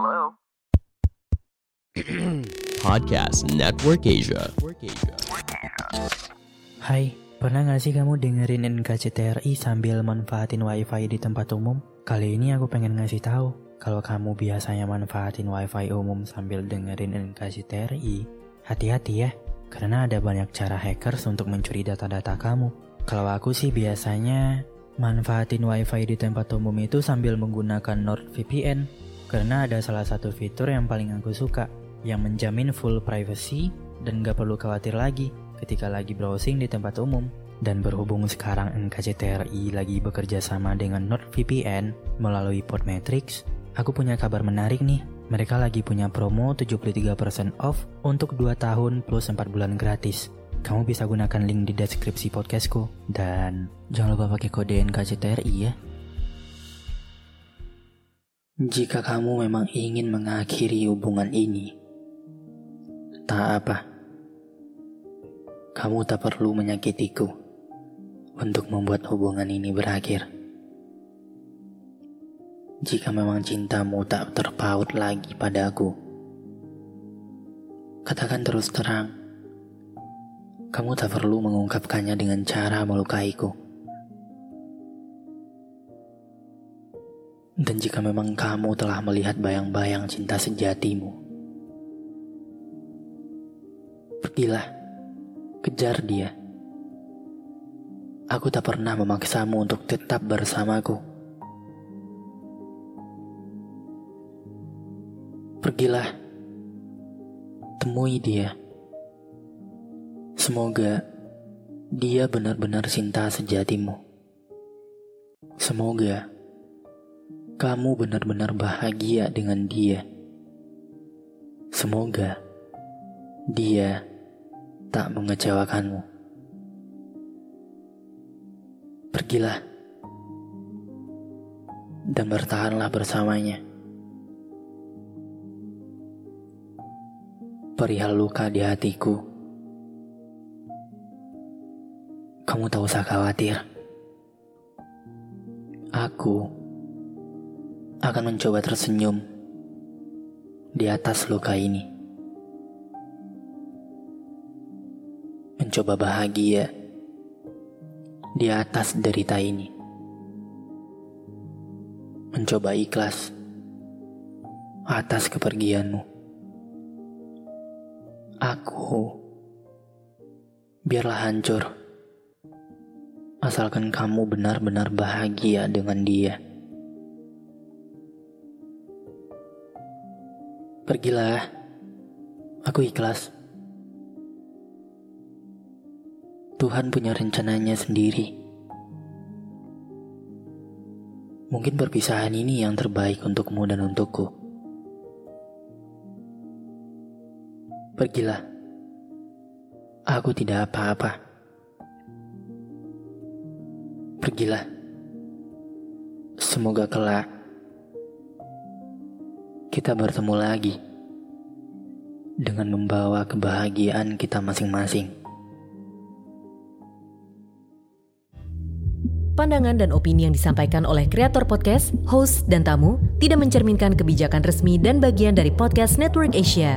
Hello. Podcast Network Asia. Hai, pernah gak sih kamu dengerin NKCTRI sambil manfaatin wifi di tempat umum? Kali ini aku pengen ngasih tahu, kalau kamu biasanya manfaatin wifi umum sambil dengerin NKCTRI, hati-hati ya, karena ada banyak cara hackers untuk mencuri data-data kamu. Kalau aku sih biasanya manfaatin wifi di tempat umum itu sambil menggunakan NordVPN, karena ada salah satu fitur yang paling aku suka, yang menjamin full privacy dan gak perlu khawatir lagi ketika lagi browsing di tempat umum. Dan berhubung sekarang NKCTRI lagi bekerja sama dengan NordVPN melalui Podmetrics, aku punya kabar menarik nih. Mereka lagi punya promo 73% off untuk 2 tahun plus 4 bulan gratis. Kamu bisa gunakan link di deskripsi podcastku. Dan jangan lupa pakai kode NKCTRI ya. Jika kamu memang ingin mengakhiri hubungan ini, tak apa. Kamu tak perlu menyakitiku untuk membuat hubungan ini berakhir. Jika memang cintamu tak terpaut lagi padaku, katakan terus terang. Kamu tak perlu mengungkapkannya dengan cara melukaiku. Dan jika memang kamu telah melihat bayang-bayang cinta sejatimu, pergilah, kejar dia. Aku tak pernah memaksamu untuk tetap bersamaku. Pergilah, temui dia. Semoga dia benar-benar cinta sejatimu. Semoga kamu benar-benar bahagia dengan dia. Semoga dia tak mengecewakanmu. Pergilah dan bertahanlah bersamanya. Perihal luka di hatiku, kamu tak usah khawatir. Aku akan mencoba tersenyum di atas luka ini, mencoba bahagia di atas derita ini, mencoba ikhlas atas kepergianmu. Aku, biarlah hancur, asalkan kamu benar-benar bahagia dengan dia. Pergilah, aku ikhlas. Tuhan punya rencananya sendiri. Mungkin perpisahan ini yang terbaik untukmu dan untukku. Pergilah, aku tidak apa-apa. Pergilah, semoga kelak kita bertemu lagi dengan membawa kebahagiaan kita masing-masing. Pandangan dan opini yang disampaikan oleh kreator podcast, host, dan tamu tidak mencerminkan kebijakan resmi dan bagian dari Podcast Network Asia.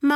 Mom